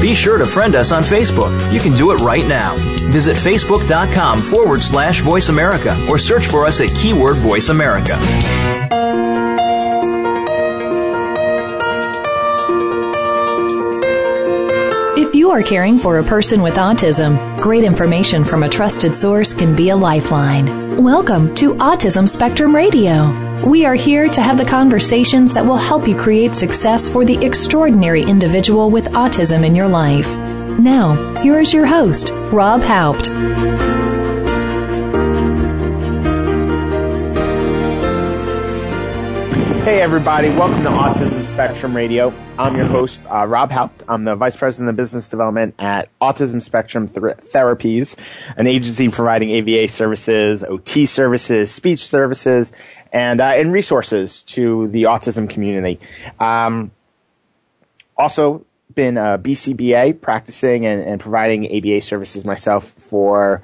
Be sure to friend us on Facebook. You can do it right now. Visit Facebook.com/Voice America or search for us at keyword Voice America. If you are caring for a person with autism, great information from a trusted source can be a lifeline. Welcome to Autism Spectrum Radio. We are here to have the conversations that will help you create success for the extraordinary individual with autism in your life. Now, here is your host, Rob Haupt. Hey, everybody. Welcome to Autism Spectrum Radio. I'm your host, Rob Haupt. I'm the Vice President of Business Development at Autism Spectrum Therapies, an agency providing ABA services, OT services, speech services, and resources to the autism community. Also been a BCBA practicing and providing ABA services myself for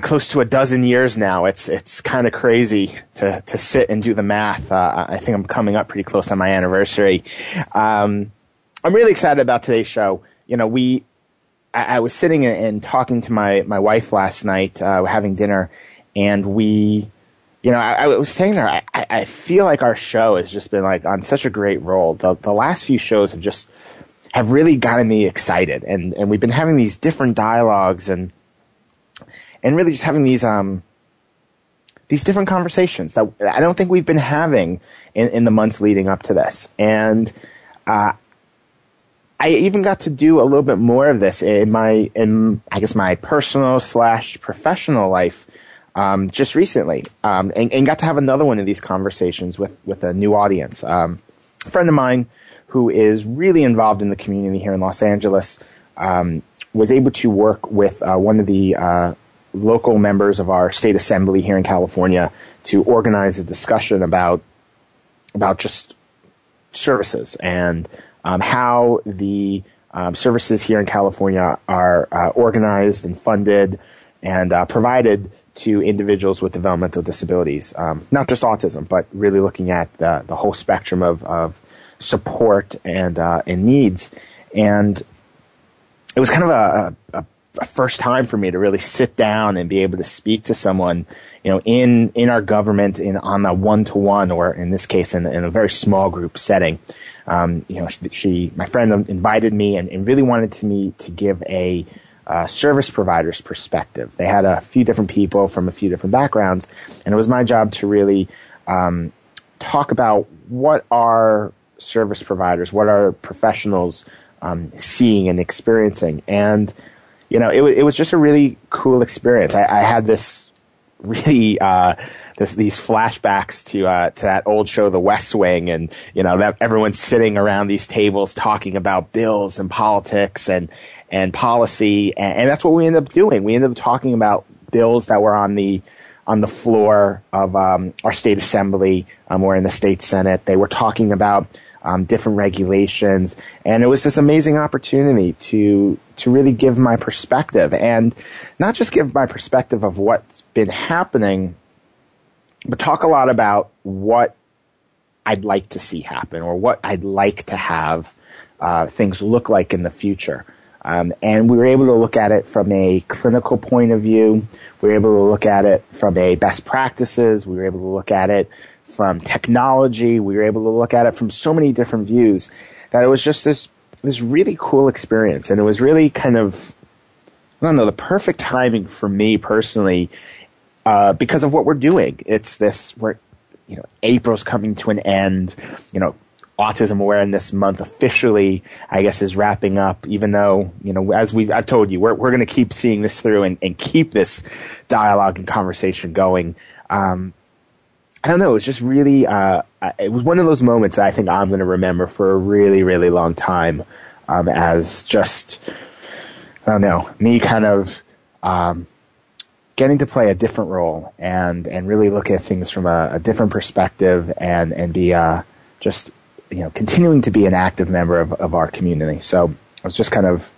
close to a dozen years now. It's kind of crazy to sit and do the math. I think I'm coming up pretty close on my anniversary. I'm really excited about today's show. You know, I was sitting and talking to my wife last night, having dinner, and I was saying that I feel like our show has just been like on such a great roll. The last few shows have really gotten me excited, and we've been having these different dialogues and really just having these different conversations that I don't think we've been having in the months leading up to this. And I even got to do a little bit more of this in my personal / professional life just recently, and got to have another one of these conversations with a new audience. A friend of mine who is really involved in the community here in Los Angeles was able to work with one of the local members of our state assembly here in California to organize a discussion about just services and how the services here in California are organized and funded and provided to individuals with developmental disabilities, not just autism, but really looking at the whole spectrum of support and needs. And it was kind of a first time for me to really sit down and be able to speak to someone, you know, in our government, on a one-to-one, or in this case, in a very small group setting. You know, my friend invited me and really wanted me to give a service provider's perspective. They had a few different people from a few different backgrounds, and it was my job to really talk about what are service providers, what are professionals seeing and experiencing. And you know, it was just a really cool experience. I had this really these flashbacks to that old show, The West Wing, and you know, that everyone's sitting around these tables talking about bills and politics and policy, and that's what we ended up doing. We ended up talking about bills that were on the floor of our state assembly or in the state senate. They were talking about different regulations, and it was this amazing opportunity to really give my perspective, and not just give my perspective of what's been happening, but talk a lot about what I'd like to see happen, or what I'd like to have things look like in the future. And we were able to look at it from a clinical point of view. We were able to look at it from a best practices. We were able to look at it from technology. We were able to look at it from so many different views that it was just this really cool experience. And it was really kind of, I don't know, the perfect timing for me personally, because of what we're doing. It's this, you know, April's coming to an end. You know, Autism Awareness Month officially, I guess, is wrapping up, even though, you know, as I told you, we're going to keep seeing this through and keep this dialogue and conversation going. I don't know. It was just really, it was one of those moments that I think I'm going to remember for a really, really long time, as just, I don't know, me kind of getting to play a different role and really look at things from a different perspective and be just, you know, continuing to be an active member of our community. So I was just kind of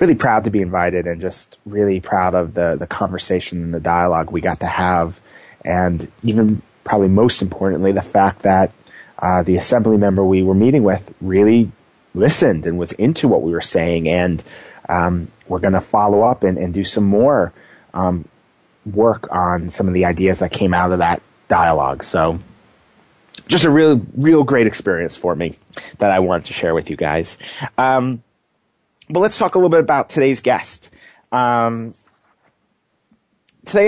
really proud to be invited and just really proud of the conversation and the dialogue we got to have, and even probably most importantly, the fact that the assembly member we were meeting with really listened and was into what we were saying. And we're going to follow up and do some more work on some of the ideas that came out of that dialogue. So just a real great experience for me that I wanted to share with you guys. But let's talk a little bit about today's guest. Today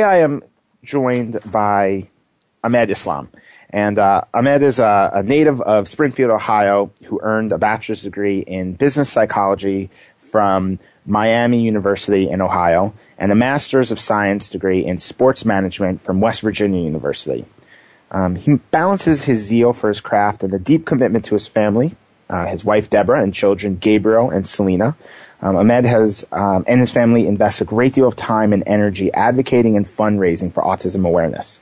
I am joined by Ahmad Islam. And Ahmad is a native of Springfield, Ohio, who earned a bachelor's degree in business psychology from Miami University in Ohio and a master's of science degree in sports management from West Virginia University. He balances his zeal for his craft and a deep commitment to his family, his wife Deborah, and children Gabriel and Selena. Ahmad has and his family invest a great deal of time and energy advocating and fundraising for autism awareness.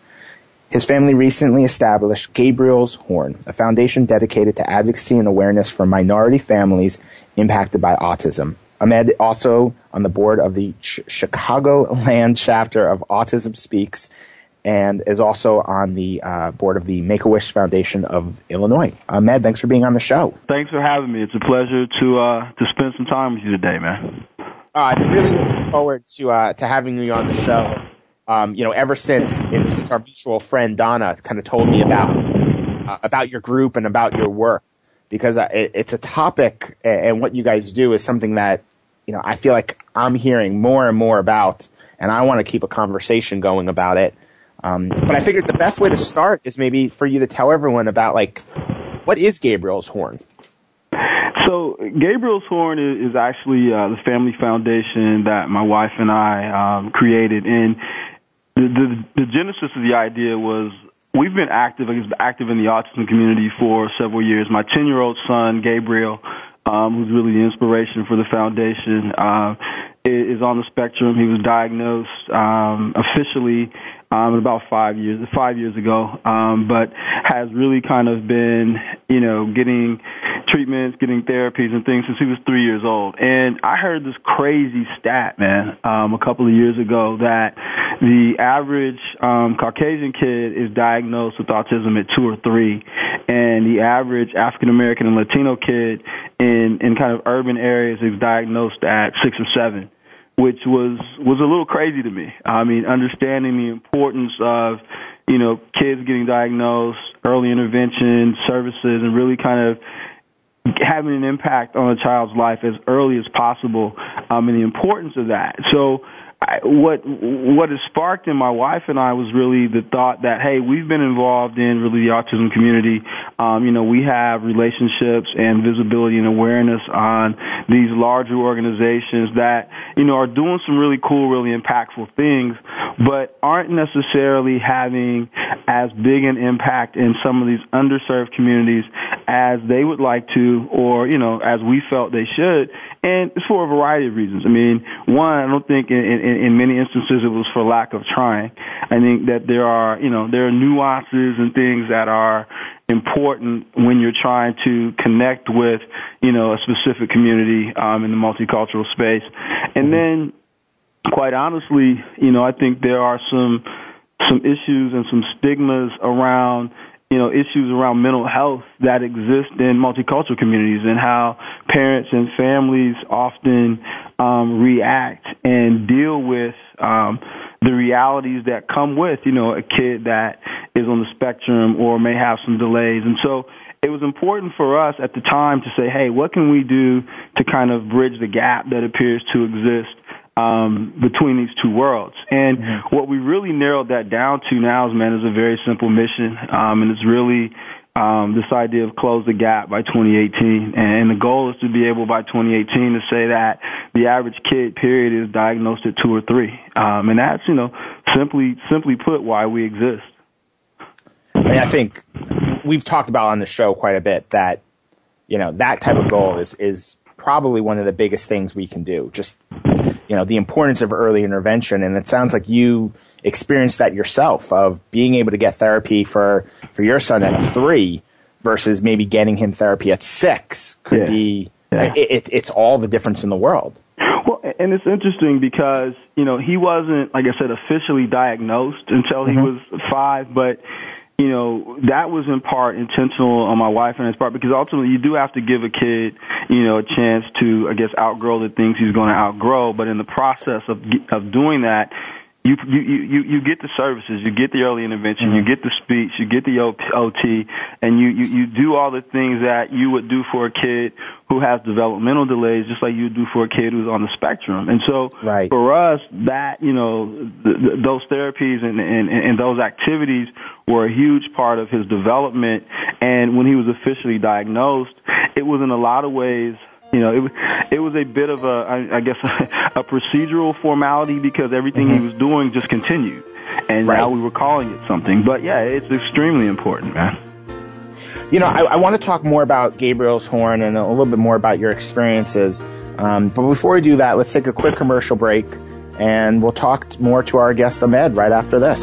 His family recently established Gabriel's Horn, a foundation dedicated to advocacy and awareness for minority families impacted by autism. Ahmad also on the board of the Chicagoland Chapter of Autism Speaks and is also on the board of the Make-A-Wish Foundation of Illinois. Ahmad, thanks for being on the show. Thanks for having me. It's a pleasure to spend some time with you today, man. I'm really looking forward to having you on the show. Ever since our mutual friend Donna kind of told me about your group and about your work, because it's a topic, and what you guys do is something that, I feel like I'm hearing more and more about, and I want to keep a conversation going about it. But I figured the best way to start is maybe for you to tell everyone about, what is Gabriel's Horn? So Gabriel's Horn is actually the family foundation that my wife and I created, and the genesis of the idea was we've been active in the autism community for several years. My 10-year-old son, Gabriel, who's really the inspiration for the foundation, is on the spectrum. He was diagnosed officially about 5 years ago, but has really kind of been, getting treatments, getting therapies and things since he was 3 years old. And I heard this crazy stat, man, a couple of years ago that the average Caucasian kid is diagnosed with autism at 2 or 3, and the average African American and Latino kid in kind of urban areas is diagnosed at 6 or 7. Which was a little crazy to me. I mean, understanding the importance of, kids getting diagnosed, early intervention services, and really kind of having an impact on a child's life as early as possible, and the importance of that. So what has sparked in my wife and I was really the thought that, hey, we've been involved in really the autism community. We have relationships and visibility and awareness on these larger organizations that, are doing some really cool, really impactful things, but aren't necessarily having as big an impact in some of these underserved communities as they would like to, or, as we felt they should. And it's for a variety of reasons. I mean, one, I don't think in many instances it was for lack of trying. I think that there are nuances and things that are important when you're trying to connect with, a specific community in the multicultural space. And then, quite honestly, I think there are some issues and some stigmas around issues around mental health that exist in multicultural communities and how parents and families often react and deal with the realities that come with, a kid that is on the spectrum or may have some delays. And so it was important for us at the time to say, hey, what can we do to kind of bridge the gap that appears to exist between these two worlds? And what we really narrowed that down to now, is a very simple mission. And it's really this idea of close the gap by 2018. And the goal is to be able by 2018 to say that the average kid, period, is diagnosed at 2 or 3. And that's, simply put, why we exist. I think we've talked about on the show quite a bit that, that type of goal is probably one of the biggest things we can do. Just, the importance of early intervention. And it sounds like you experienced that yourself of being able to get therapy for your son at 3 versus maybe getting him therapy at 6 could be, it's all the difference in the world. Well, and it's interesting because, he wasn't, like I said, officially diagnosed until he was 5, but you know, that was in part intentional on my wife and his part, because ultimately you do have to give a kid, you know, a chance to, I guess, outgrow the things he's going to outgrow. But in the process of doing that, you get the services, you get the early intervention, mm-hmm. you get the speech, you get the OT, and you do all the things that you would do for a kid who has developmental delays, just like you do for a kid who's on the spectrum. And so right. for us, that, you know, those therapies and those activities were a huge part of his development. And when he was officially diagnosed, it was in a lot of ways, you know, it was a bit of a procedural formality, because everything mm-hmm. he was doing just continued. And right. now we were calling it something. But, yeah, it's extremely important, man. You know, I want to talk more about Gabriel's Horn and a little bit more about your experiences. But before we do that, let's take a quick commercial break, and we'll talk more to our guest, Ahmed, right after this.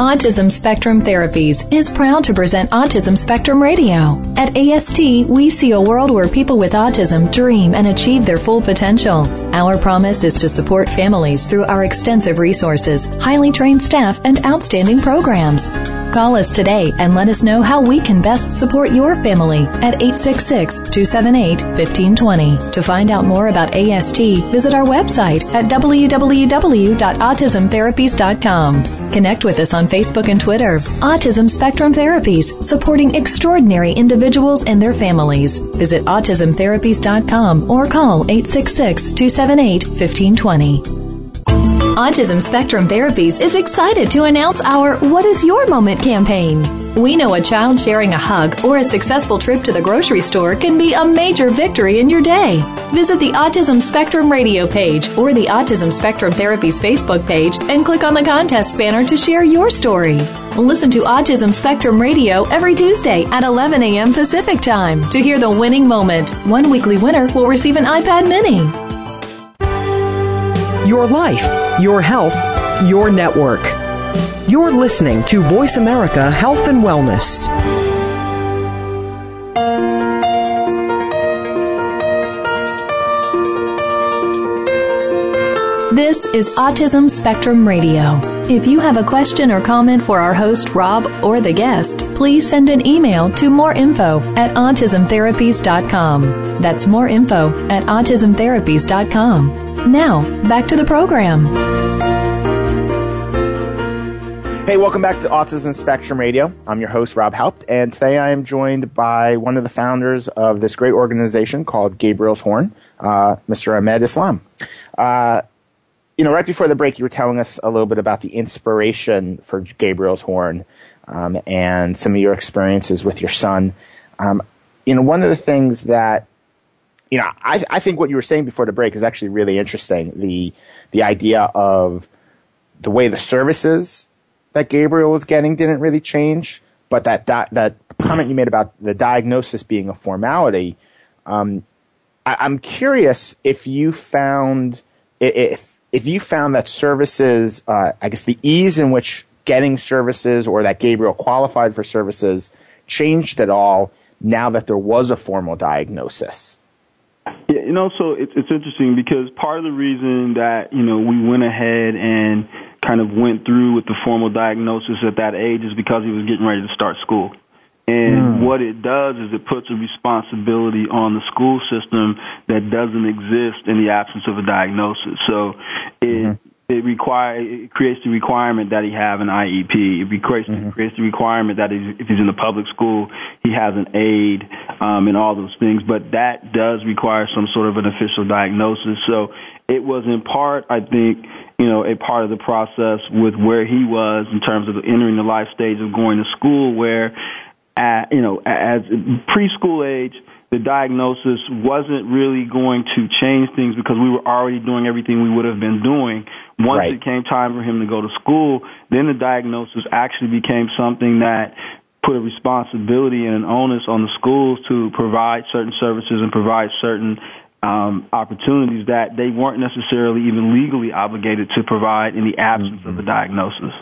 Autism Spectrum Therapies is proud to present Autism Spectrum Radio. At AST, we see a world where people with autism dream and achieve their full potential. Our promise is to support families through our extensive resources, highly trained staff, and outstanding programs. Call us today and let us know how we can best support your family at 866-278-1520. To find out more about AST, visit our website at www.autismtherapies.com. Connect with us on Facebook and Twitter. Autism Spectrum Therapies, supporting extraordinary individuals and their families. Visit autismtherapies.com or call 866-278-1520. Autism Spectrum Therapies is excited to announce our What is Your Moment campaign. We know a child sharing a hug or a successful trip to the grocery store can be a major victory in your day. Visit the Autism Spectrum Radio page or the Autism Spectrum Therapies Facebook page and click on the contest banner to share your story. Listen to Autism Spectrum Radio every Tuesday at 11 a.m. Pacific Time to hear the winning moment. One weekly winner will receive an iPad Mini. Your life, your health, your network. You're listening to Voice America Health and Wellness. This is Autism Spectrum Radio. If you have a question or comment for our host, Rob, or the guest, please send an email to moreinfo@autismtherapies.com. That's moreinfo@autismtherapies.com. Now, back to the program. Hey, welcome back to Autism Spectrum Radio. I'm your host, Rob Haupt, and today I am joined by one of the founders of this great organization called Gabriel's Horn, Mr. Ahmad Islam. You know, right before the break, you were telling us a little bit about the inspiration for Gabriel's Horn and some of your experiences with your son. You know, one of the things that you know, I think what you were saying before the break is actually really interesting. The idea of the way the services that Gabriel was getting didn't really change, but that comment you made about the diagnosis being a formality. I'm curious if you found that services, I guess the ease in which getting services or that Gabriel qualified for services changed at all now that there was a formal diagnosis. Yeah, you know, so it's interesting because part of the reason that, you know, we went ahead and kind of went through with the formal diagnosis at that age is because he was getting ready to start school. And what it does is it puts a responsibility on the school system that doesn't exist in the absence of a diagnosis. So it creates the requirement that he have an IEP. It creates the requirement that if he's in the public school, he has an aid and all those things. But that does require some sort of an official diagnosis. So it was in part, I think, you know, a part of the process with where he was in terms of entering the life stage of going to school where, you know, as preschool age, the diagnosis wasn't really going to change things because we were already doing everything we would have been doing. Once right. it came time for him to go to school, then the diagnosis actually became something that put a responsibility and an onus on the schools to provide certain services and provide certain opportunities that they weren't necessarily even legally obligated to provide in the absence of a diagnosis.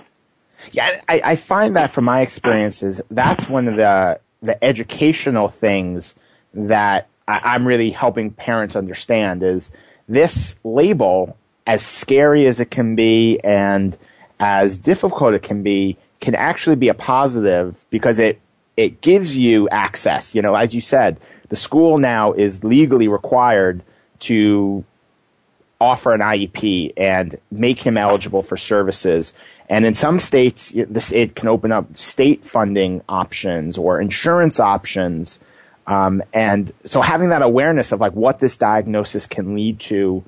Yeah, I find that from my experiences, that's one of the educational things that I'm really helping parents understand is this label, as scary as it can be and as difficult it can be, can actually be a positive because it gives you access. You know, as you said, the school now is legally required to offer an IEP and make him eligible for services. And in some states, it can open up state funding options or insurance options. And so having that awareness of like what this diagnosis can lead to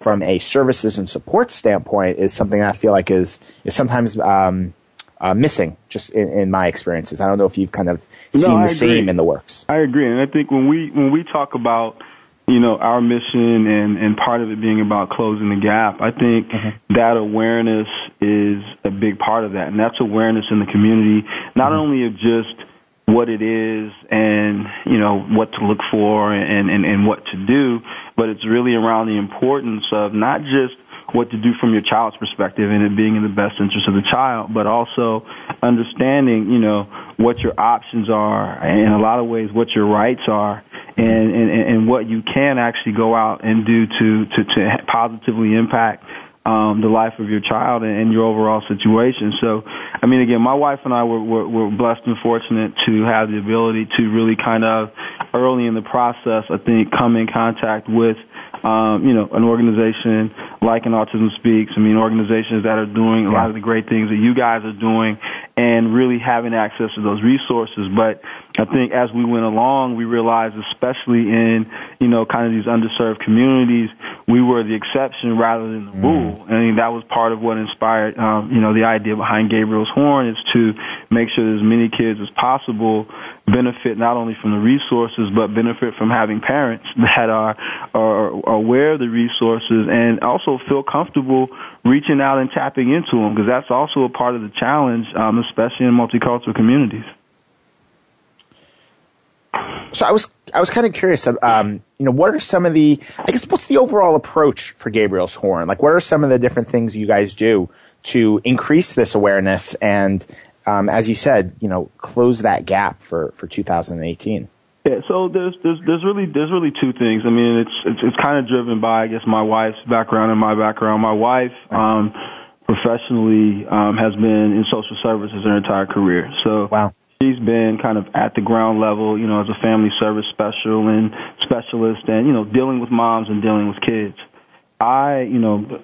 from a services and support standpoint is something I feel like is sometimes missing just in my experiences. I don't know if you've kind of seen same in the works. I agree. And I think when we talk about, you know, our mission and part of it being about closing the gap, I think that awareness is a big part of that. And that's awareness in the community, not only of just what it is and, you know, what to look for and what to do, but it's really around the importance of not just what to do from your child's perspective and it being in the best interest of the child, but also understanding, you know, what your options are and in a lot of ways what your rights are and what you can actually go out and do to positively impact the life of your child and your overall situation. So, I mean, again, my wife and I were blessed and fortunate to have the ability to really kind of early in the process, I think, come in contact with, you know, an organization like an Autism Speaks. I mean, organizations that are doing a lot of the great things that you guys are doing and really having access to those resources. But I think as we went along, we realized, especially in, you know, kind of these underserved communities, we were the exception rather than the rule. I mean, that was part of what inspired, you know, the idea behind Gabriel's Horn is to make sure that as many kids as possible benefit not only from the resources, but benefit from having parents that are aware of the resources and also feel comfortable reaching out and tapping into them, because that's also a part of the challenge, especially in multicultural communities. So I was kind of curious, you know, what are some of the, I guess, what's the overall approach for Gabriel's Horn? Like, what are some of the different things you guys do to increase this awareness and, as you said, you know, close that gap for 2018? Yeah, so there's really two things. I mean, it's kind of driven by, I guess, my wife's background and my background. My wife, professionally, has been in social services her entire career. So. Wow. She's been kind of at the ground level, you know, as a family service specialist and, you know, dealing with moms and dealing with kids. I, you know,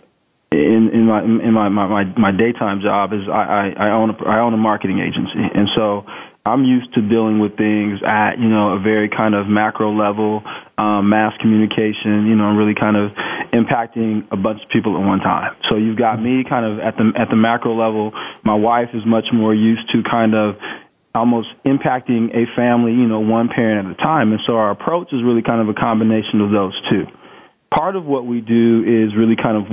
in my daytime job is I own a marketing agency. And so I'm used to dealing with things at, you know, a very kind of macro level, mass communication, you know, really kind of impacting a bunch of people at one time. So you've got me kind of at the macro level. My wife is much more used to kind of almost impacting a family, you know, one parent at a time. And so our approach is really kind of a combination of those two. Part of what we do is really kind of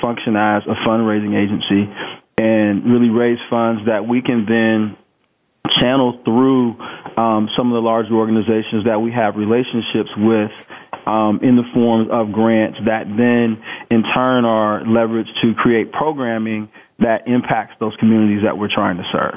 function as a fundraising agency and really raise funds that we can then channel through some of the larger organizations that we have relationships with in the form of grants that then in turn are leveraged to create programming that impacts those communities that we're trying to serve.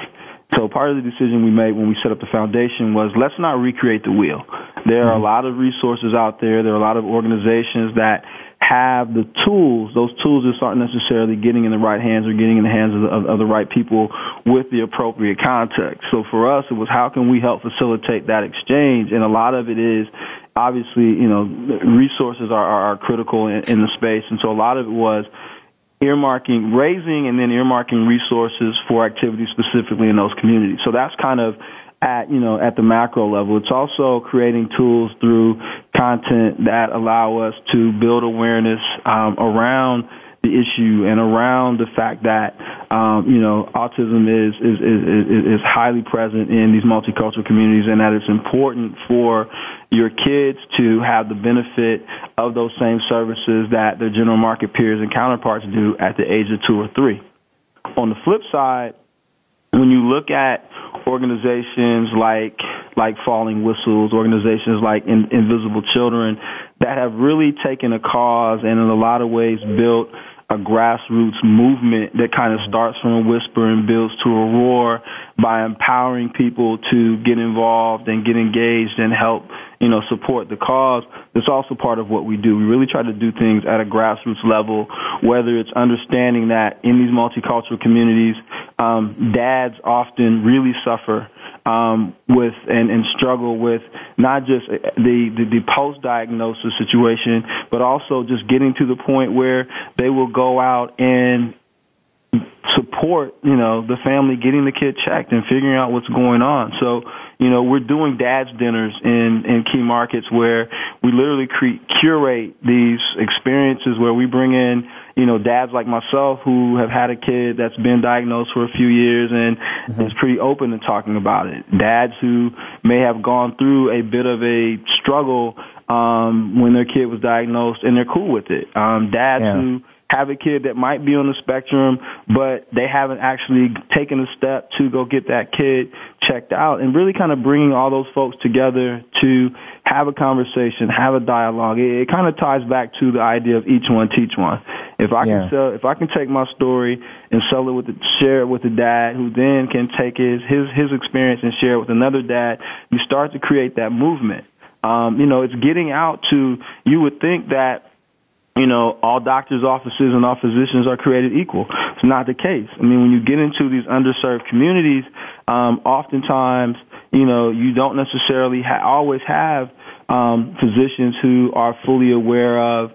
So part of the decision we made when we set up the foundation was let's not recreate the wheel. There are a lot of resources out there. There are a lot of organizations that have the tools. Those tools just aren't necessarily getting in the right hands or getting in the hands of the right people with the appropriate context. So for us, it was how can we help facilitate that exchange? And a lot of it is obviously, you know, resources are critical in the space. And so a lot of it was raising and then earmarking resources for activities specifically in those communities. So that's kind of at the macro level. It's also creating tools through content that allow us to build awareness around the issue and around the fact that, you know, autism is highly present in these multicultural communities and that it's important for your kids to have the benefit of those same services that their general market peers and counterparts do at the age of 2 or 3. On the flip side, when you look at organizations like Falling Whistles, organizations like Invisible Children, that have really taken a cause and in a lot of ways built a grassroots movement that kind of starts from a whisper and builds to a roar by empowering people to get involved and get engaged and help, you know, support the cause. It's also part of what we do. We really try to do things at a grassroots level, whether it's understanding that in these multicultural communities, dads often really suffer with and struggle with not just the post-diagnosis situation, but also just getting to the point where they will go out and support, you know, the family getting the kid checked and figuring out what's going on. So, you know, we're doing dad's dinners in key markets where we literally curate these experiences where we bring in, you know, dads like myself who have had a kid that's been diagnosed for a few years and is pretty open to talking about it. Dads who may have gone through a bit of a struggle when their kid was diagnosed and they're cool with it. Dads who have a kid that might be on the spectrum, but they haven't actually taken a step to go get that kid checked out, and really kind of bringing all those folks together to have a conversation, have a dialogue. It kind of ties back to the idea of each one teach one. If I can sell, if I can take my story and sell it with the, share it with the dad who then can take his experience and share it with another dad, you start to create that movement. You know, it's getting out to, you would think that, you know, all doctors' offices and all physicians are created equal. It's not the case. I mean, when you get into these underserved communities, oftentimes, you know, you don't necessarily always have physicians who are fully aware of,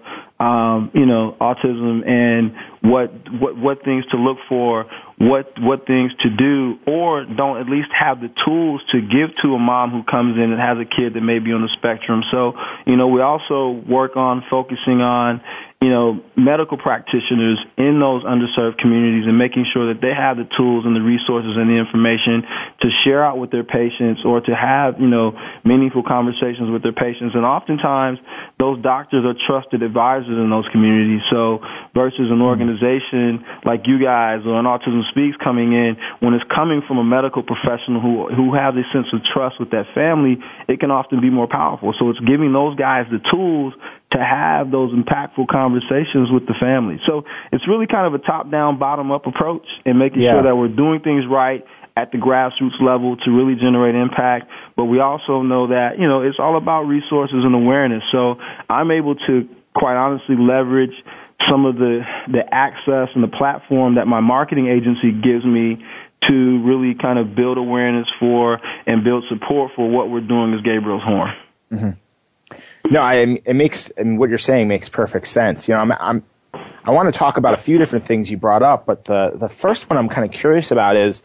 you know, autism and what things to look for, what things to do, or don't at least have the tools to give to a mom who comes in and has a kid that may be on the spectrum. So, you know, we also work on focusing on, you know, medical practitioners in those underserved communities and making sure that they have the tools and the resources and the information to share out with their patients or to have, you know, meaningful conversations with their patients. And oftentimes those doctors are trusted advisors in those communities. So versus an organization like you guys or an Autism Speaks coming in, when it's coming from a medical professional who has a sense of trust with that family, it can often be more powerful. So it's giving those guys the tools to have those impactful conversations with the family. So it's really kind of a top-down, bottom-up approach and making sure that we're doing things right at the grassroots level to really generate impact. But we also know that, you know, it's all about resources and awareness. So I'm able to, quite honestly, leverage some of the access and the platform that my marketing agency gives me to really kind of build awareness for and build support for what we're doing as Gabriel's Horn. No, it makes, and what you're saying makes perfect sense. You know, I want to talk about a few different things you brought up, but the first one I'm kind of curious about is,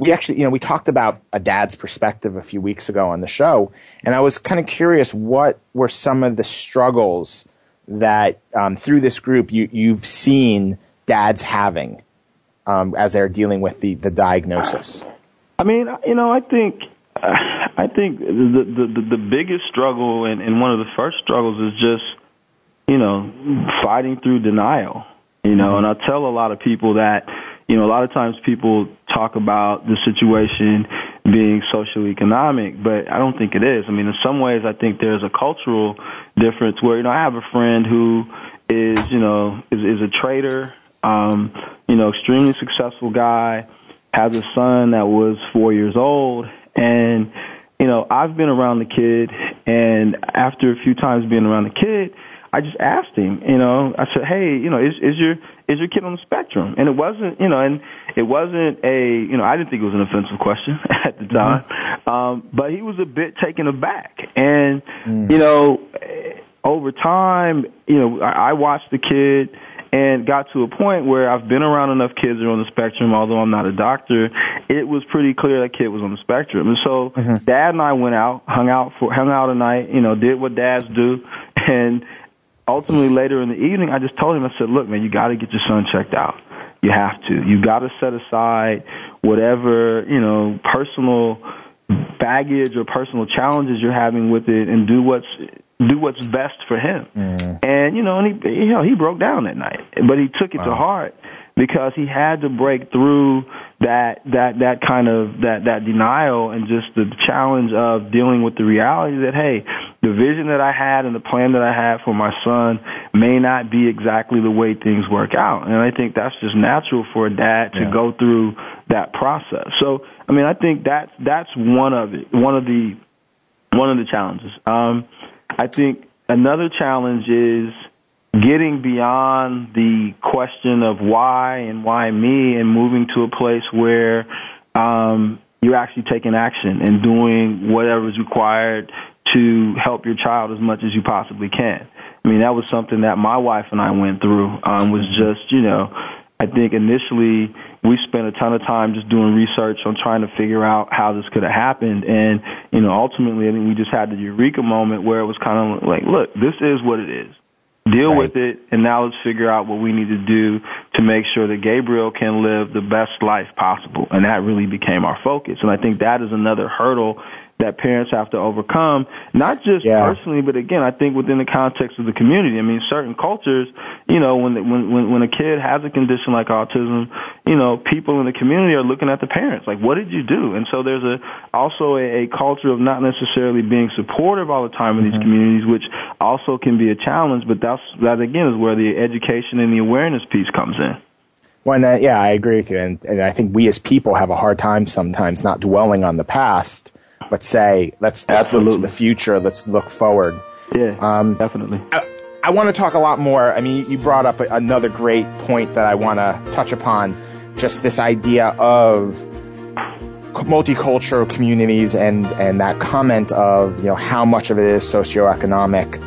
we actually, you know, we talked about a dad's perspective a few weeks ago on the show, and I was kind of curious, what were some of the struggles that through this group you've seen dads having as they're dealing with the diagnosis? I mean, you know, I think the biggest struggle and one of the first struggles is just, you know, fighting through denial, you know, and I tell a lot of people that, you know, a lot of times people talk about the situation being socioeconomic, but I don't think it is. I mean, in some ways, I think there's a cultural difference where, you know, I have a friend who is, you know, is a trader, you know, extremely successful guy, has a son that was 4 years old. And, you know, I've been around the kid, and after a few times being around the kid, I just asked him, you know, I said, hey, you know, is your kid on the spectrum? And it wasn't, you know, you know, I didn't think it was an offensive question at the time, but he was a bit taken aback. And, you know, over time, you know, I watched the kid and got to a point where I've been around enough kids that are on the spectrum, although I'm not a doctor, it was pretty clear that kid was on the spectrum. And so Dad and I went out, hung out a night, you know, did what dads do. And ultimately later in the evening, I just told him, I said, look, man, you got to get your son checked out. You have to. You got to set aside whatever, you know, personal baggage or personal challenges you're having with it and do what's best for him. And, you know, he broke down that night, but he took it to heart because he had to break through that kind of denial and just the challenge of dealing with the reality that, hey, the vision that I had and the plan that I had for my son may not be exactly the way things work out. And I think that's just natural for a dad to go through that process. So, I mean, I think that's one of the challenges. I think another challenge is getting beyond the question of why and why me, and moving to a place where you're actually taking action and doing whatever is required to help your child as much as you possibly can. I mean, that was something that my wife and I went through, was just, you know, I think initially we spent a ton of time just doing research on trying to figure out how this could have happened. And, you know, ultimately, I think we just had the eureka moment where it was kind of like, look, this is what it is. Deal with it, and now let's figure out what we need to do to make sure that Gabriel can live the best life possible. And that really became our focus. And I think that is another hurdle that parents have to overcome, not just personally, but again, I think within the context of the community. I mean, certain cultures, you know, when a kid has a condition like autism, you know, people in the community are looking at the parents like, what did you do? And so there's also a culture of not necessarily being supportive all the time in these communities, which also can be a challenge. But that again is where the education and the awareness piece comes in. Well, yeah, I agree with you, and I think we as people have a hard time sometimes not dwelling on the past. But say, let's look to the future. Let's look forward. Yeah, definitely. I want to talk a lot more. I mean, you brought up another great point that I want to touch upon, just this idea of multicultural communities and that comment of, you know, how much of it is socioeconomic.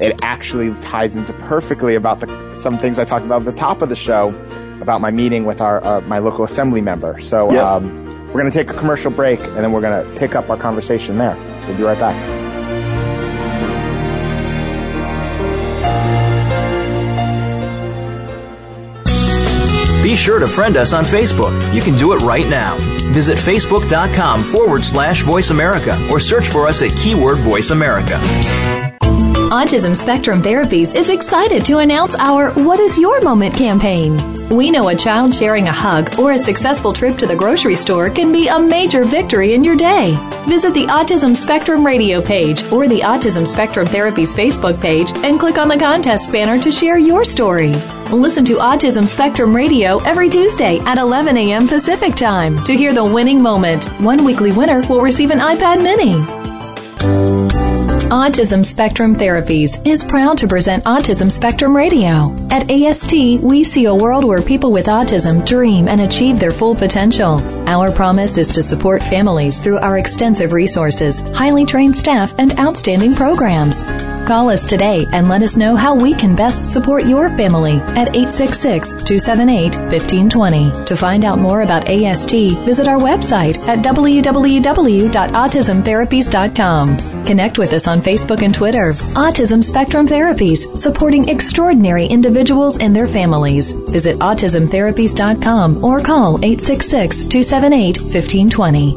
It actually ties into perfectly about some things I talked about at the top of the show about my meeting with my local assembly member. So. Yep. We're going to take a commercial break, and then we're going to pick up our conversation there. We'll be right back. Be sure to friend us on Facebook. You can do it right now. Visit Facebook.com/Voice America or search for us at keyword Voice America. Autism Spectrum Therapies is excited to announce our What Is Your Moment campaign. We know a child sharing a hug or a successful trip to the grocery store can be a major victory in your day. Visit the Autism Spectrum Radio page or the Autism Spectrum Therapies Facebook page and click on the contest banner to share your story. Listen to Autism Spectrum Radio every Tuesday at 11 a.m. Pacific Time to hear the winning moment. One weekly winner will receive an iPad Mini. Autism Spectrum Therapies is proud to present Autism Spectrum Radio. At AST, we see a world where people with autism dream and achieve their full potential. Our promise is to support families through our extensive resources, highly trained staff, and outstanding programs. Call us today and let us know how we can best support your family at 866-278-1520. To find out more about AST, visit our website at www.autismtherapies.com. Connect with us on Facebook and Twitter. Autism Spectrum Therapies, supporting extraordinary individuals and their families. Visit autismtherapies.com or call 866-278-1520.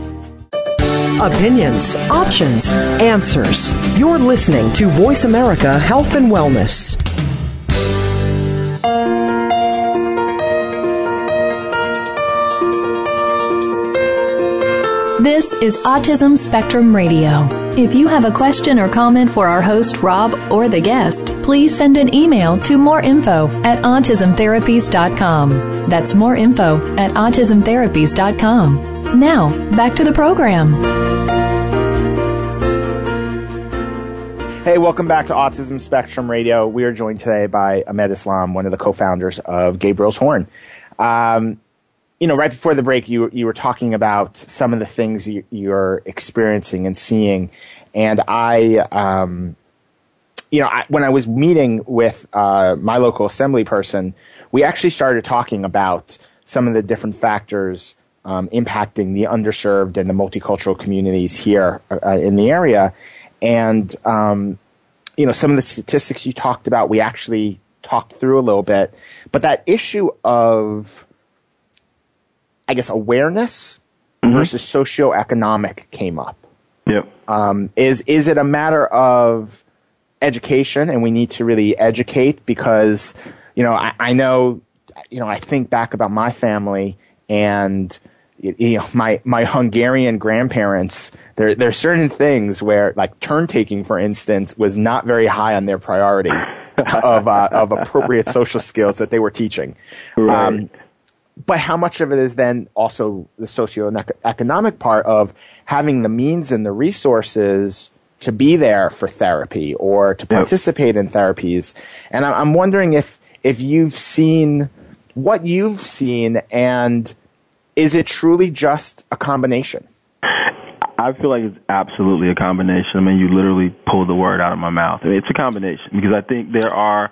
Opinions, options, answers. You're listening to Voice America Health and Wellness. This is Autism Spectrum Radio. If you have a question or comment for our host, Rob, or the guest, please send an email to moreinfo@autismtherapies.com. That's moreinfo@autismtherapies.com. Now, back to the program. Hey, welcome back to Autism Spectrum Radio. We are joined today by Ahmad Islam, one of the co-founders of Gabriel's Horn. You know, right before the break, you were talking about some of the things you're experiencing and seeing. And I when I was meeting with my local assembly person, we actually started talking about some of the different factors impacting the underserved and the multicultural communities here in the area. And, you know, some of the statistics you talked about, we actually talked through a little bit. But that issue of, I guess, awareness versus socioeconomic came up. Yep. Is it a matter of education, and we need to really educate? Because, you know, I know, you know, I think back about my family and, you know, my Hungarian grandparents, there are certain things where, like, turn taking, for instance, was not very high on their priority of appropriate social skills that they were teaching. Right. But how much of it is then also the socioeconomic part of having the means and the resources to be there for therapy or to participate in therapies? And I'm wondering if you've seen what you've seen, and is it truly just a combination? I feel like it's absolutely a combination. I mean, you literally pulled the word out of my mouth. I mean, it's a combination, because I think there are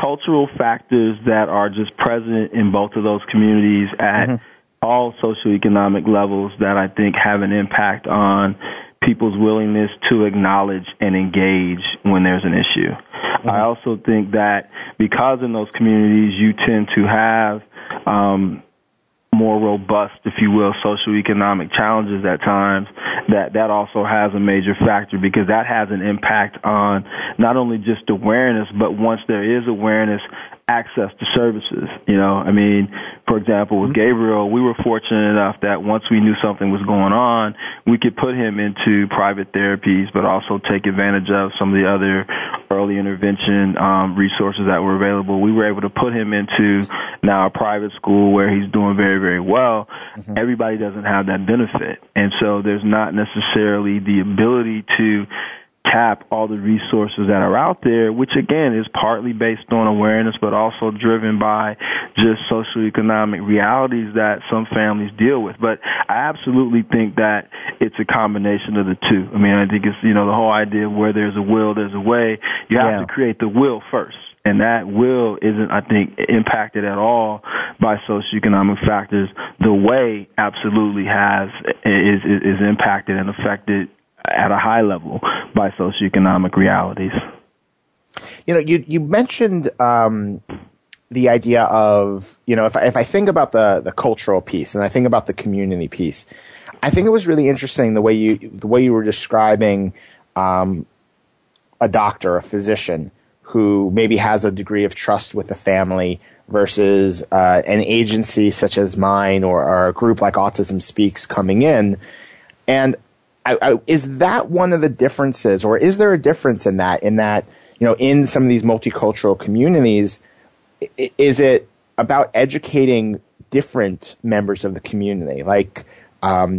cultural factors that are just present in both of those communities at all socioeconomic levels that I think have an impact on people's willingness to acknowledge and engage when there's an issue. I also think that because in those communities you tend to have more robust, if you will, socioeconomic challenges at times, that also has a major factor, because that has an impact on not only just awareness, but once there is awareness, access to services. You know, I mean, for example, with Gabriel, we were fortunate enough that once we knew something was going on, we could put him into private therapies, but also take advantage of some of the other early intervention resources that were available. We were able to put him into now a private school where he's doing very, very well. Everybody doesn't have that benefit. And so there's not necessarily the ability to tap all the resources that are out there, which again is partly based on awareness, but also driven by just socioeconomic realities that some families deal with. But I absolutely think that it's a combination of the two. I mean, I think it's, you know, the whole idea of where there's a will, there's a way. You have to create the will first. And that will isn't, I think, impacted at all by socioeconomic factors. The way absolutely is impacted and affected at a high level by socioeconomic realities. You know, you mentioned the idea of, you know, if I think about the cultural piece and I think about the community piece, I think it was really interesting the way you were describing a doctor, a physician who maybe has a degree of trust with the family versus an agency such as mine or a group like Autism Speaks coming in. And is that one of the differences, or is there a difference in that, you know, in some of these multicultural communities, is it about educating different members of the community? Like,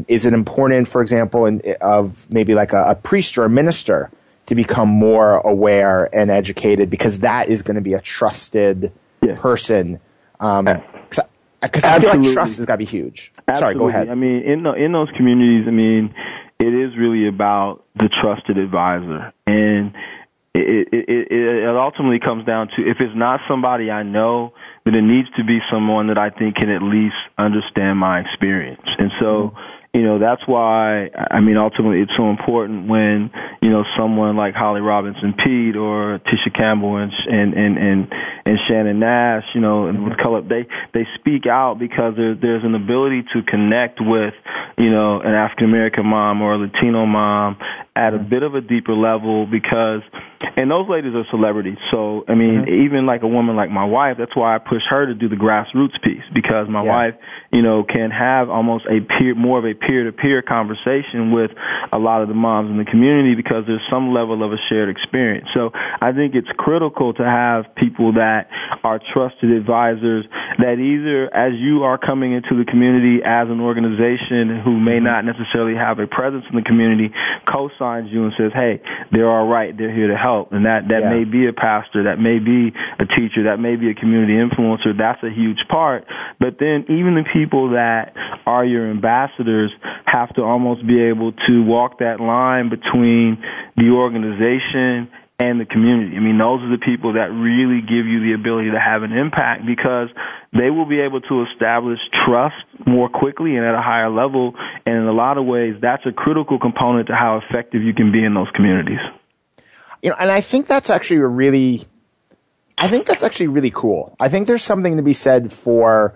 is it important, for example, of maybe like a priest or a minister to become more aware and educated, because that is going to be a trusted person? Because I feel like trust has got to be huge. Absolutely. Sorry, go ahead. I mean, in those communities, I mean, it is really about the trusted advisor, and it ultimately comes down to, if it's not somebody I know, then it needs to be someone that I think can at least understand my experience. And so, you know, that's why, I mean, ultimately it's so important when, you know, someone like Holly Robinson Peete or Tisha Campbell and Shannon Nash, you know, and with Color, they speak out, because there's an ability to connect with, you know, an African-American mom or a Latino mom at a bit of a deeper level, because, and those ladies are celebrities. So, I mean, even like a woman like my wife, that's why I push her to do the grassroots piece, because my wife, you know, can have almost more of a peer-to-peer conversation with a lot of the moms in the community, because there's some level of a shared experience. So I think it's critical to have people that are trusted advisors, that either as you are coming into the community as an organization who may not necessarily have a presence in the community, co-signs you and says, hey, they're all right, they're here to help. And that may be a pastor, that may be a teacher, that may be a community influencer. That's a huge part. But then even the people that are your ambassadors have to almost be able to walk that line between the organization and the community. I mean, those are the people that really give you the ability to have an impact, because they will be able to establish trust more quickly and at a higher level. And in a lot of ways, that's a critical component to how effective you can be in those communities. You know, and I think that's actually really cool. I think there's something to be said for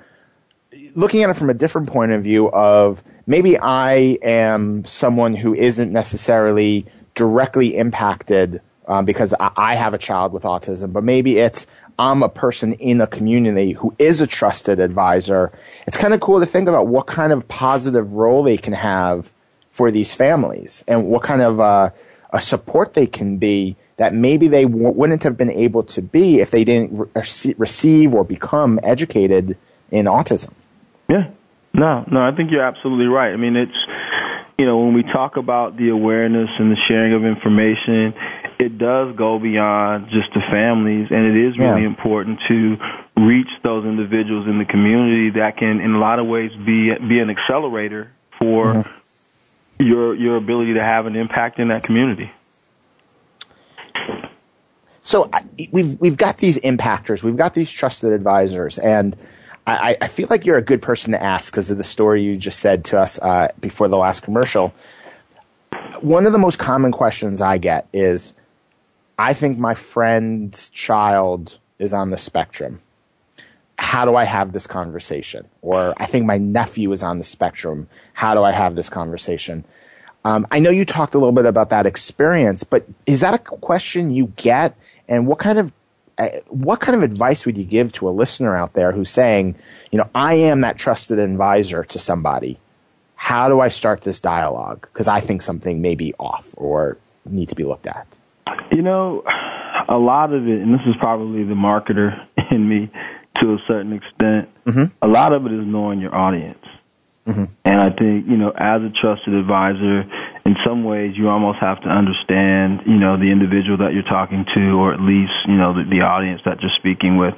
looking at it from a different point of view of maybe I am someone who isn't necessarily directly impacted because I have a child with autism, but maybe it's I'm a person in a community who is a trusted advisor. It's kind of cool to think about what kind of positive role they can have for these families and what kind of a support they can be that maybe they wouldn't have been able to be if they didn't receive or become educated in autism. Yeah. No, I think you're absolutely right. I mean, it's, you know, when we talk about the awareness and the sharing of information, it does go beyond just the families, and it is really important to reach those individuals in the community that can, in a lot of ways, be an accelerator for your ability to have an impact in that community. So we've got these impactors, we've got these trusted advisors, and I feel like you're a good person to ask because of the story you just said to us before the last commercial. One of the most common questions I get is, I think my friend's child is on the spectrum. How do I have this conversation? Or I think my nephew is on the spectrum. How do I have this conversation? I know you talked a little bit about that experience, but is that a question you get? And what kind of advice would you give to a listener out there who's saying, you know, I am that trusted advisor to somebody. How do I start this dialogue? Because I think something may be off or need to be looked at. You know, a lot of it, and this is probably the marketer in me to a certain extent, a lot of it is knowing your audience. And I think, you know, as a trusted advisor, in some ways you almost have to understand, you know, the individual that you're talking to, or at least, you know, the audience that you're speaking with.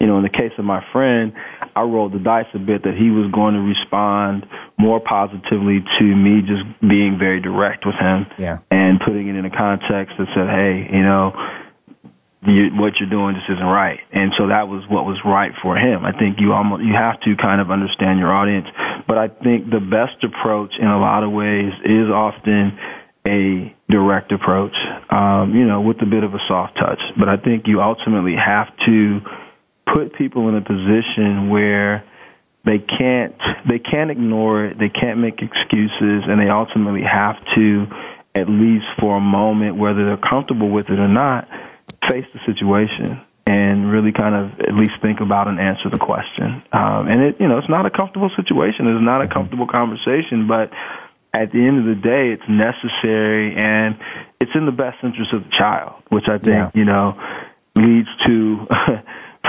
You know, in the case of my friend, I rolled the dice a bit that he was going to respond more positively to me just being very direct with him and putting it in a context that said, hey, you know, what you're doing just isn't right. And so that was what was right for him. I think you have to kind of understand your audience. But I think the best approach in a lot of ways is often a direct approach, you know, with a bit of a soft touch. But I think you ultimately have to put people in a position where they can't ignore it, they can't make excuses, and they ultimately have to, at least for a moment, whether they're comfortable with it or not, face the situation and really kind of at least think about and answer the question. And it, you know, it's not a comfortable situation. It's not a comfortable conversation, but at the end of the day, it's necessary and it's in the best interest of the child, which I think, you know, leads to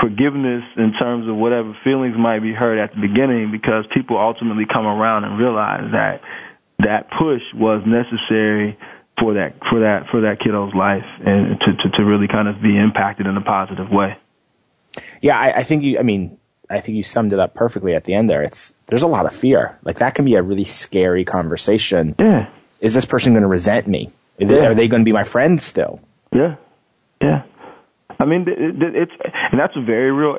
forgiveness in terms of whatever feelings might be hurt at the beginning, because people ultimately come around and realize that that push was necessary for that kiddo's life, and to really kind of be impacted in a positive way. Yeah, I think you summed it up perfectly at the end there. There's a lot of fear. Like, that can be a really scary conversation. Yeah. Is this person going to resent me? Are they going to be my friend still? Yeah. Yeah. I mean, that's a very real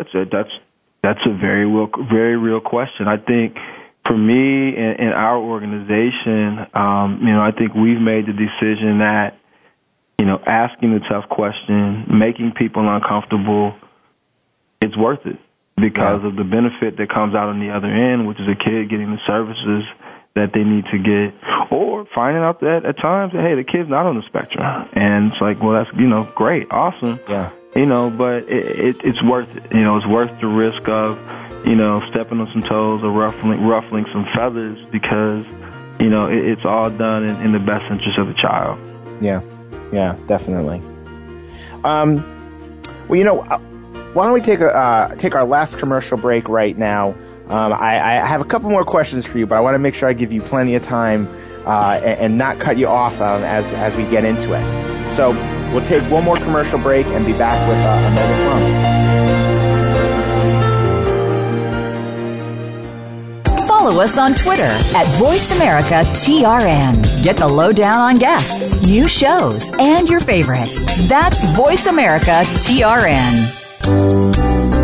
question. I think for me and our organization, you know, I think we've made the decision that, you know, asking the tough question, making people uncomfortable, it's worth it because of the benefit that comes out on the other end, which is a kid getting the services that they need to get, or finding out that at times, hey, the kid's not on the spectrum. And it's like, well, that's, you know, great, awesome. Yeah. You know, but it's worth it. You know, it's worth the risk of, you know, stepping on some toes or ruffling some feathers, because, you know, it's all done in the best interest of the child. Yeah. Yeah, definitely. Well, you know, why don't we take our last commercial break right now? I have a couple more questions for you, but I want to make sure I give you plenty of time and not cut you off as we get into it. So we'll take one more commercial break and be back with Ahmad Islam. Follow follow us on Twitter at VoiceAmericaTRN. Get the lowdown on guests, new shows, and your favorites. That's VoiceAmericaTRN.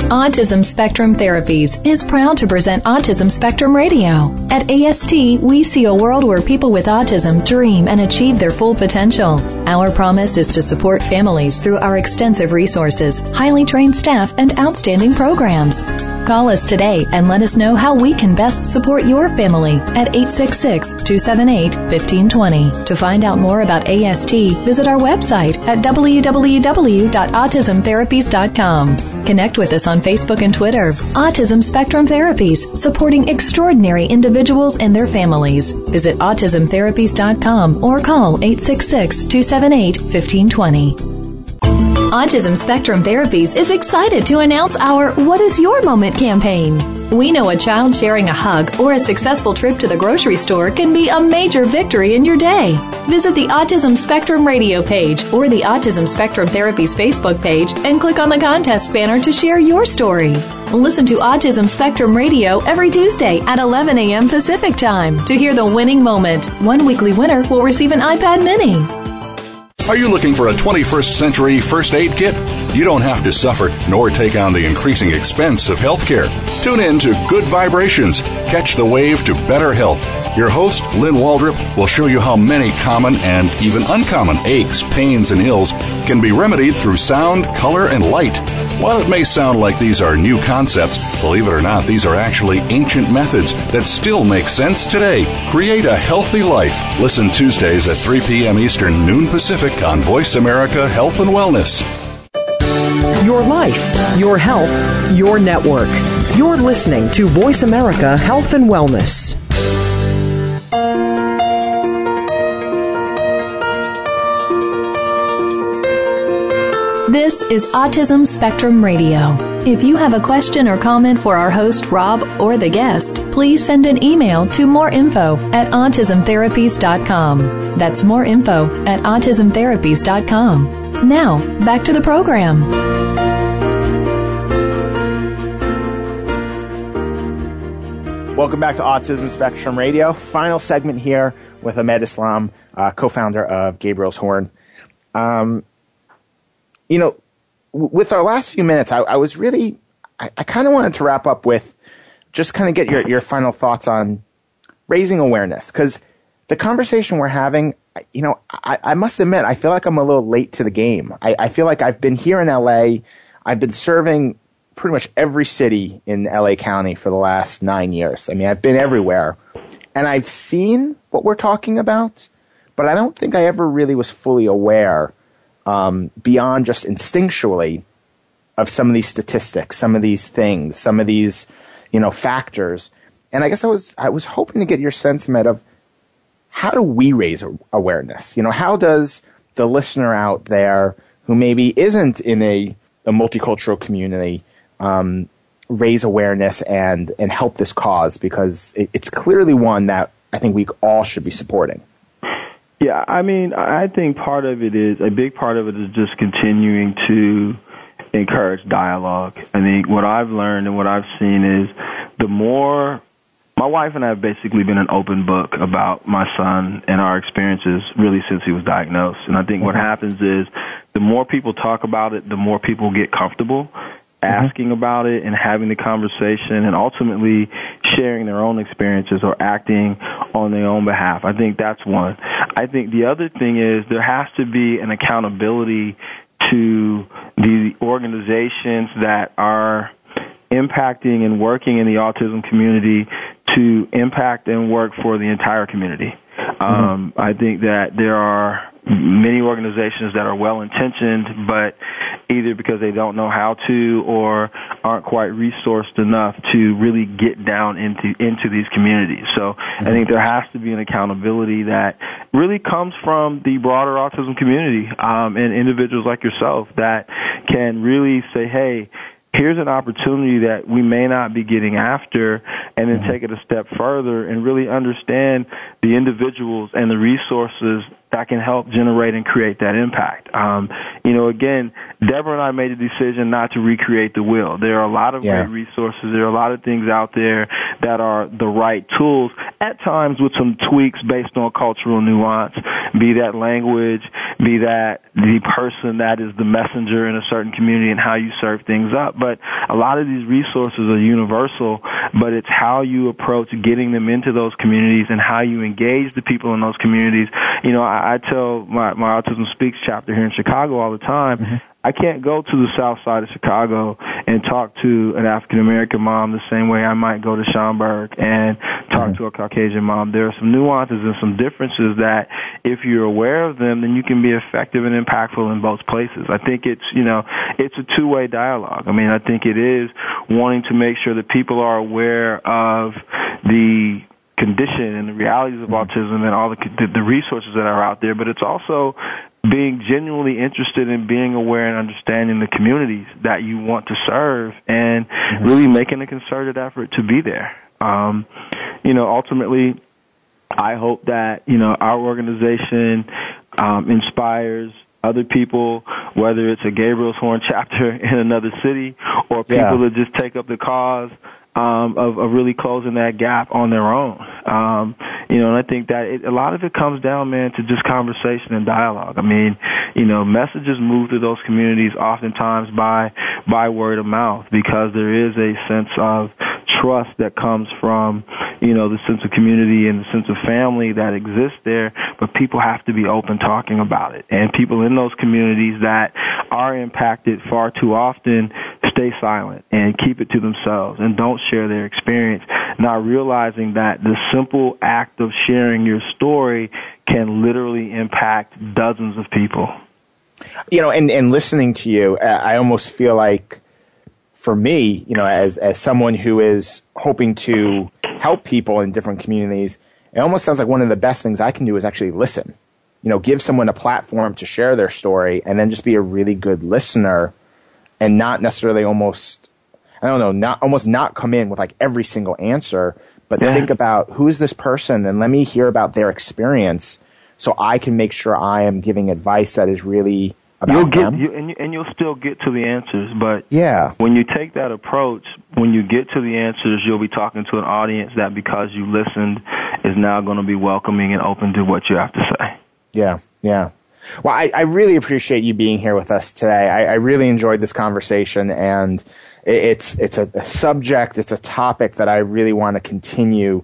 Autism Spectrum Therapies is proud to present Autism Spectrum Radio. At AST, we see a world where people with autism dream and achieve their full potential. Our promise is to support families through our extensive resources, highly trained staff, and outstanding programs. Call us today and let us know how we can best support your family at 866-278-1520. To find out more about AST, visit our website at www.autismtherapies.com. Connect with us on Facebook and Twitter. Autism Spectrum Therapies, supporting extraordinary individuals and their families. Visit autismtherapies.com or call 866-278-1520. Autism Spectrum Therapies is excited to announce our What is Your Moment campaign. We know a child sharing a hug or a successful trip to the grocery store can be a major victory in your day. Visit the Autism Spectrum Radio page or the Autism Spectrum Therapies Facebook page and click on the contest banner to share your story. Listen to Autism Spectrum Radio every Tuesday at 11 a.m. Pacific Time to hear the winning moment. One weekly winner will receive an iPad Mini. Are you looking for a 21st century first aid kit? You don't have to suffer nor take on the increasing expense of healthcare. Tune in to Good Vibrations. Catch the wave to better health. Your host, Lynn Waldrop, will show you how many common and even uncommon aches, pains, and ills can be remedied through sound, color, and light. While it may sound like these are new concepts, believe it or not, these are actually ancient methods that still make sense today. Create a healthy life. Listen Tuesdays at 3 p.m. Eastern, noon Pacific on Voice America Health and Wellness. Your life, your health, your network. You're listening to Voice America Health and Wellness. This is Autism Spectrum Radio. If you have a question or comment for our host, Rob, or the guest, please send an email to moreinfo@autismtherapies.com. That's moreinfo@autismtherapies.com. Now, back to the program. Welcome back to Autism Spectrum Radio. Final segment here with Ahmad Islam, co-founder of Gabriel's Horn. You know, with our last few minutes, I kind of wanted to wrap up with just kind of get your final thoughts on raising awareness. Because the conversation we're having, you know, I must admit, I feel like I'm a little late to the game. I feel like I've been here in L.A. I've been serving pretty much every city in L.A. County for the last 9 years. I mean, I've been everywhere. And I've seen what we're talking about, but I don't think I ever really was fully aware beyond just instinctually of some of these statistics, some of these things, some of these, you know, factors. And I guess I was hoping to get your sense, Matt, of how do we raise awareness? You know, how does the listener out there who maybe isn't in a multicultural community raise awareness and help this cause? Because it's clearly one that I think we all should be supporting. Yeah, I mean, I think part of it is, a big part of it is just continuing to encourage dialogue. I think what I've learned and what I've seen is the more, my wife and I have basically been an open book about my son and our experiences really since he was diagnosed. And I think what happens is the more people talk about it, the more people get comfortable asking about it and having the conversation and ultimately sharing their own experiences or acting on their own behalf. I think that's one. I think the other thing is there has to be an accountability to the organizations that are impacting and working in the autism community to impact and work for the entire community. I think that there are many organizations that are well-intentioned, but either because they don't know how to or aren't quite resourced enough to really get down into these communities. So I think there has to be an accountability that really comes from the broader autism community and individuals like yourself that can really say, hey, here's an opportunity that we may not be getting after, and then take it a step further and really understand the individuals and the resources that can help generate and create that impact. Again, Deborah and I made a decision not to recreate the wheel. There are a lot of great resources. There are a lot of things out there that are the right tools, at times with some tweaks based on cultural nuance, be that language, be that the person that is the messenger in a certain community and how you serve things up. But a lot of these resources are universal, but it's how you approach getting them into those communities and how you engage the people in those communities. You know, I tell my Autism Speaks chapter here in Chicago all the time, I can't go to the south side of Chicago and talk to an African-American mom the same way I might go to Schaumburg and talk to a Caucasian mom. There are some nuances and some differences that if you're aware of them, then you can be effective and impactful in both places. I think it's a two-way dialogue. I mean, I think it is wanting to make sure that people are aware of the condition and the realities of autism and all the resources that are out there, but it's also being genuinely interested in being aware and understanding the communities that you want to serve and really making a concerted effort to be there. Ultimately, I hope that, our organization inspires other people, whether it's a Gabriel's Horn chapter in another city or people that just take up the cause of really closing that gap on their own. And I think that a lot of it comes down, man, to just conversation and dialogue. I mean, messages move through those communities oftentimes by word of mouth because there is a sense of trust that comes from, the sense of community and the sense of family that exists there, but people have to be open talking about it. And people in those communities that are impacted far too often stay silent and keep it to themselves and don't share their experience, not realizing that the simple act of sharing your story can literally impact dozens of people. And listening to you, I almost feel like, for me, as someone who is hoping to help people in different communities, it almost sounds like one of the best things I can do is actually listen. Give someone a platform to share their story and then just be a really good listener and not necessarily not come in with like every single answer, but think about who is this person and let me hear about their experience so I can make sure I am giving advice that is really you'll still get to the answers, but when you take that approach, when you get to the answers, you'll be talking to an audience that, because you listened, is now going to be welcoming and open to what you have to say. Yeah. Well, I really appreciate you being here with us today. I really enjoyed this conversation, and it's a subject, it's a topic that I really want to continue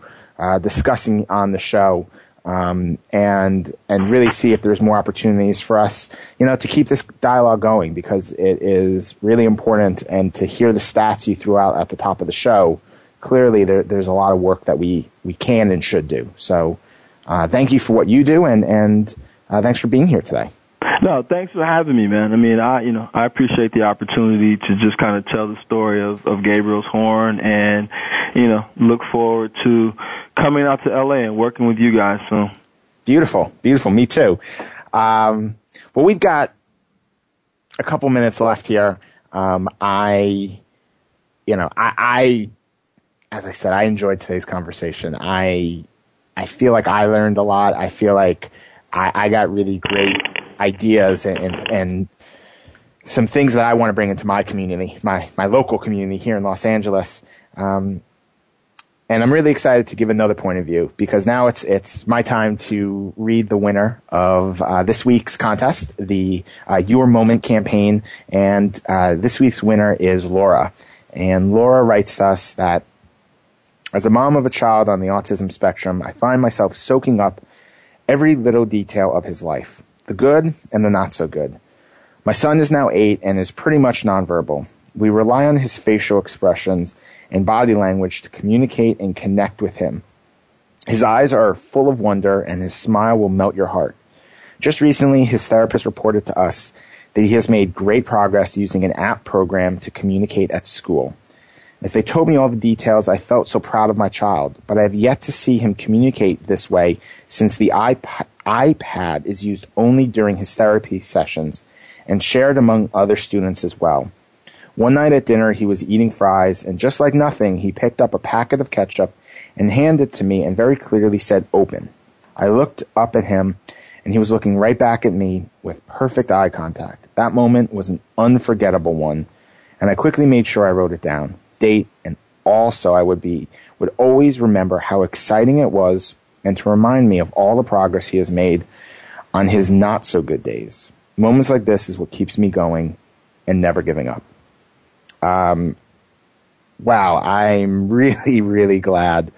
discussing on the show. And really see if there's more opportunities for us, to keep this dialogue going, because it is really important. And to hear the stats you threw out at the top of the show, clearly there's a lot of work that we can and should do. So thank you for what you do, and thanks for being here today. No, thanks for having me, man. I mean, I appreciate the opportunity to just kind of tell the story of Gabriel's Horn, and look forward to coming out to LA and working with you guys soon. Beautiful. Me too. Well, we've got a couple minutes left here. As I said, I enjoyed today's conversation. I feel like I learned a lot. I feel like I got really great ideas and some things that I want to bring into my community, my local community here in Los Angeles. And I'm really excited to give another point of view, because now it's my time to read the winner of this week's contest, the Your Moment campaign. And this week's winner is Laura. And Laura writes us that, as a mom of a child on the autism spectrum, I find myself soaking up every little detail of his life, the good and the not so good. My son is now 8 and is pretty much nonverbal. We rely on his facial expressions and body language to communicate and connect with him. His eyes are full of wonder, and his smile will melt your heart. Just recently, his therapist reported to us that he has made great progress using an app program to communicate at school. As they told me all the details, I felt so proud of my child, but I have yet to see him communicate this way, since the iPad is used only during his therapy sessions and shared among other students as well. One night at dinner, he was eating fries, and just like nothing, he picked up a packet of ketchup and handed it to me and very clearly said, "Open." I looked up at him and he was looking right back at me with perfect eye contact. That moment was an unforgettable one, and I quickly made sure I wrote it down, date, and also I would always remember how exciting it was and to remind me of all the progress he has made on his not-so-good days. Moments like this is what keeps me going and never giving up. Wow, I'm really, really glad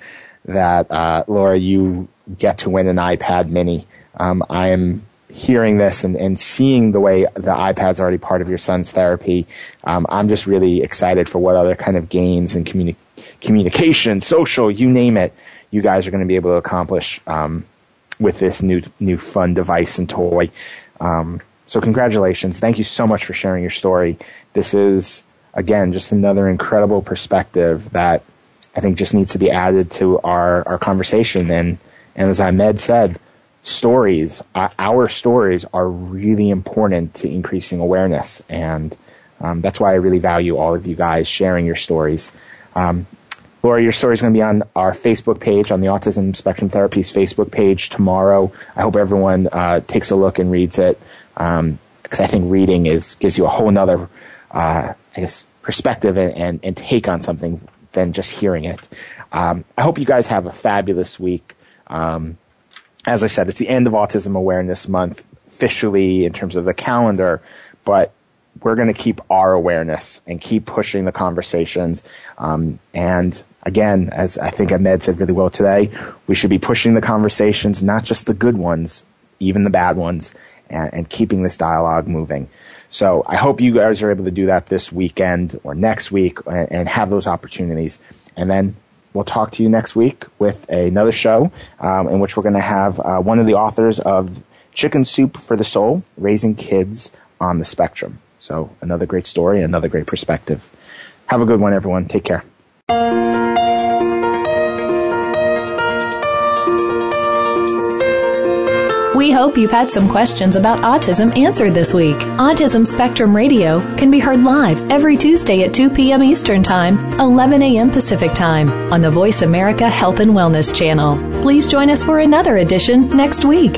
that, Laura, you get to win an iPad mini. I am hearing this and seeing the way the iPad's already part of your son's therapy. I'm just really excited for what other kind of gains in communication, social, you name it, you guys are going to be able to accomplish with this new fun device and toy. So congratulations. Thank you so much for sharing your story. This is, again, just another incredible perspective that I think just needs to be added to our conversation. And as Ahmed said, stories, our stories are really important to increasing awareness. And that's why I really value all of you guys sharing your stories. Laura, your story is going to be on our Facebook page, on the Autism Spectrum Therapies Facebook page tomorrow. I hope everyone takes a look and reads it, because I think reading gives you a whole nother perspective and take on something than just hearing it. I hope you guys have a fabulous week. As I said, it's the end of Autism Awareness Month officially in terms of the calendar, but we're going to keep our awareness and keep pushing the conversations. And again, as I think Ahmed said really well today, we should be pushing the conversations, not just the good ones, even the bad ones, and keeping this dialogue moving. So I hope you guys are able to do that this weekend or next week and have those opportunities. And then we'll talk to you next week with another show in which we're going to have one of the authors of Chicken Soup for the Soul, Raising Kids on the Spectrum. So another great story, another great perspective. Have a good one, everyone. Take care. We hope you've had some questions about autism answered this week. Autism Spectrum Radio can be heard live every Tuesday at 2 p.m. Eastern Time, 11 a.m. Pacific Time on the Voice America Health and Wellness Channel. Please join us for another edition next week.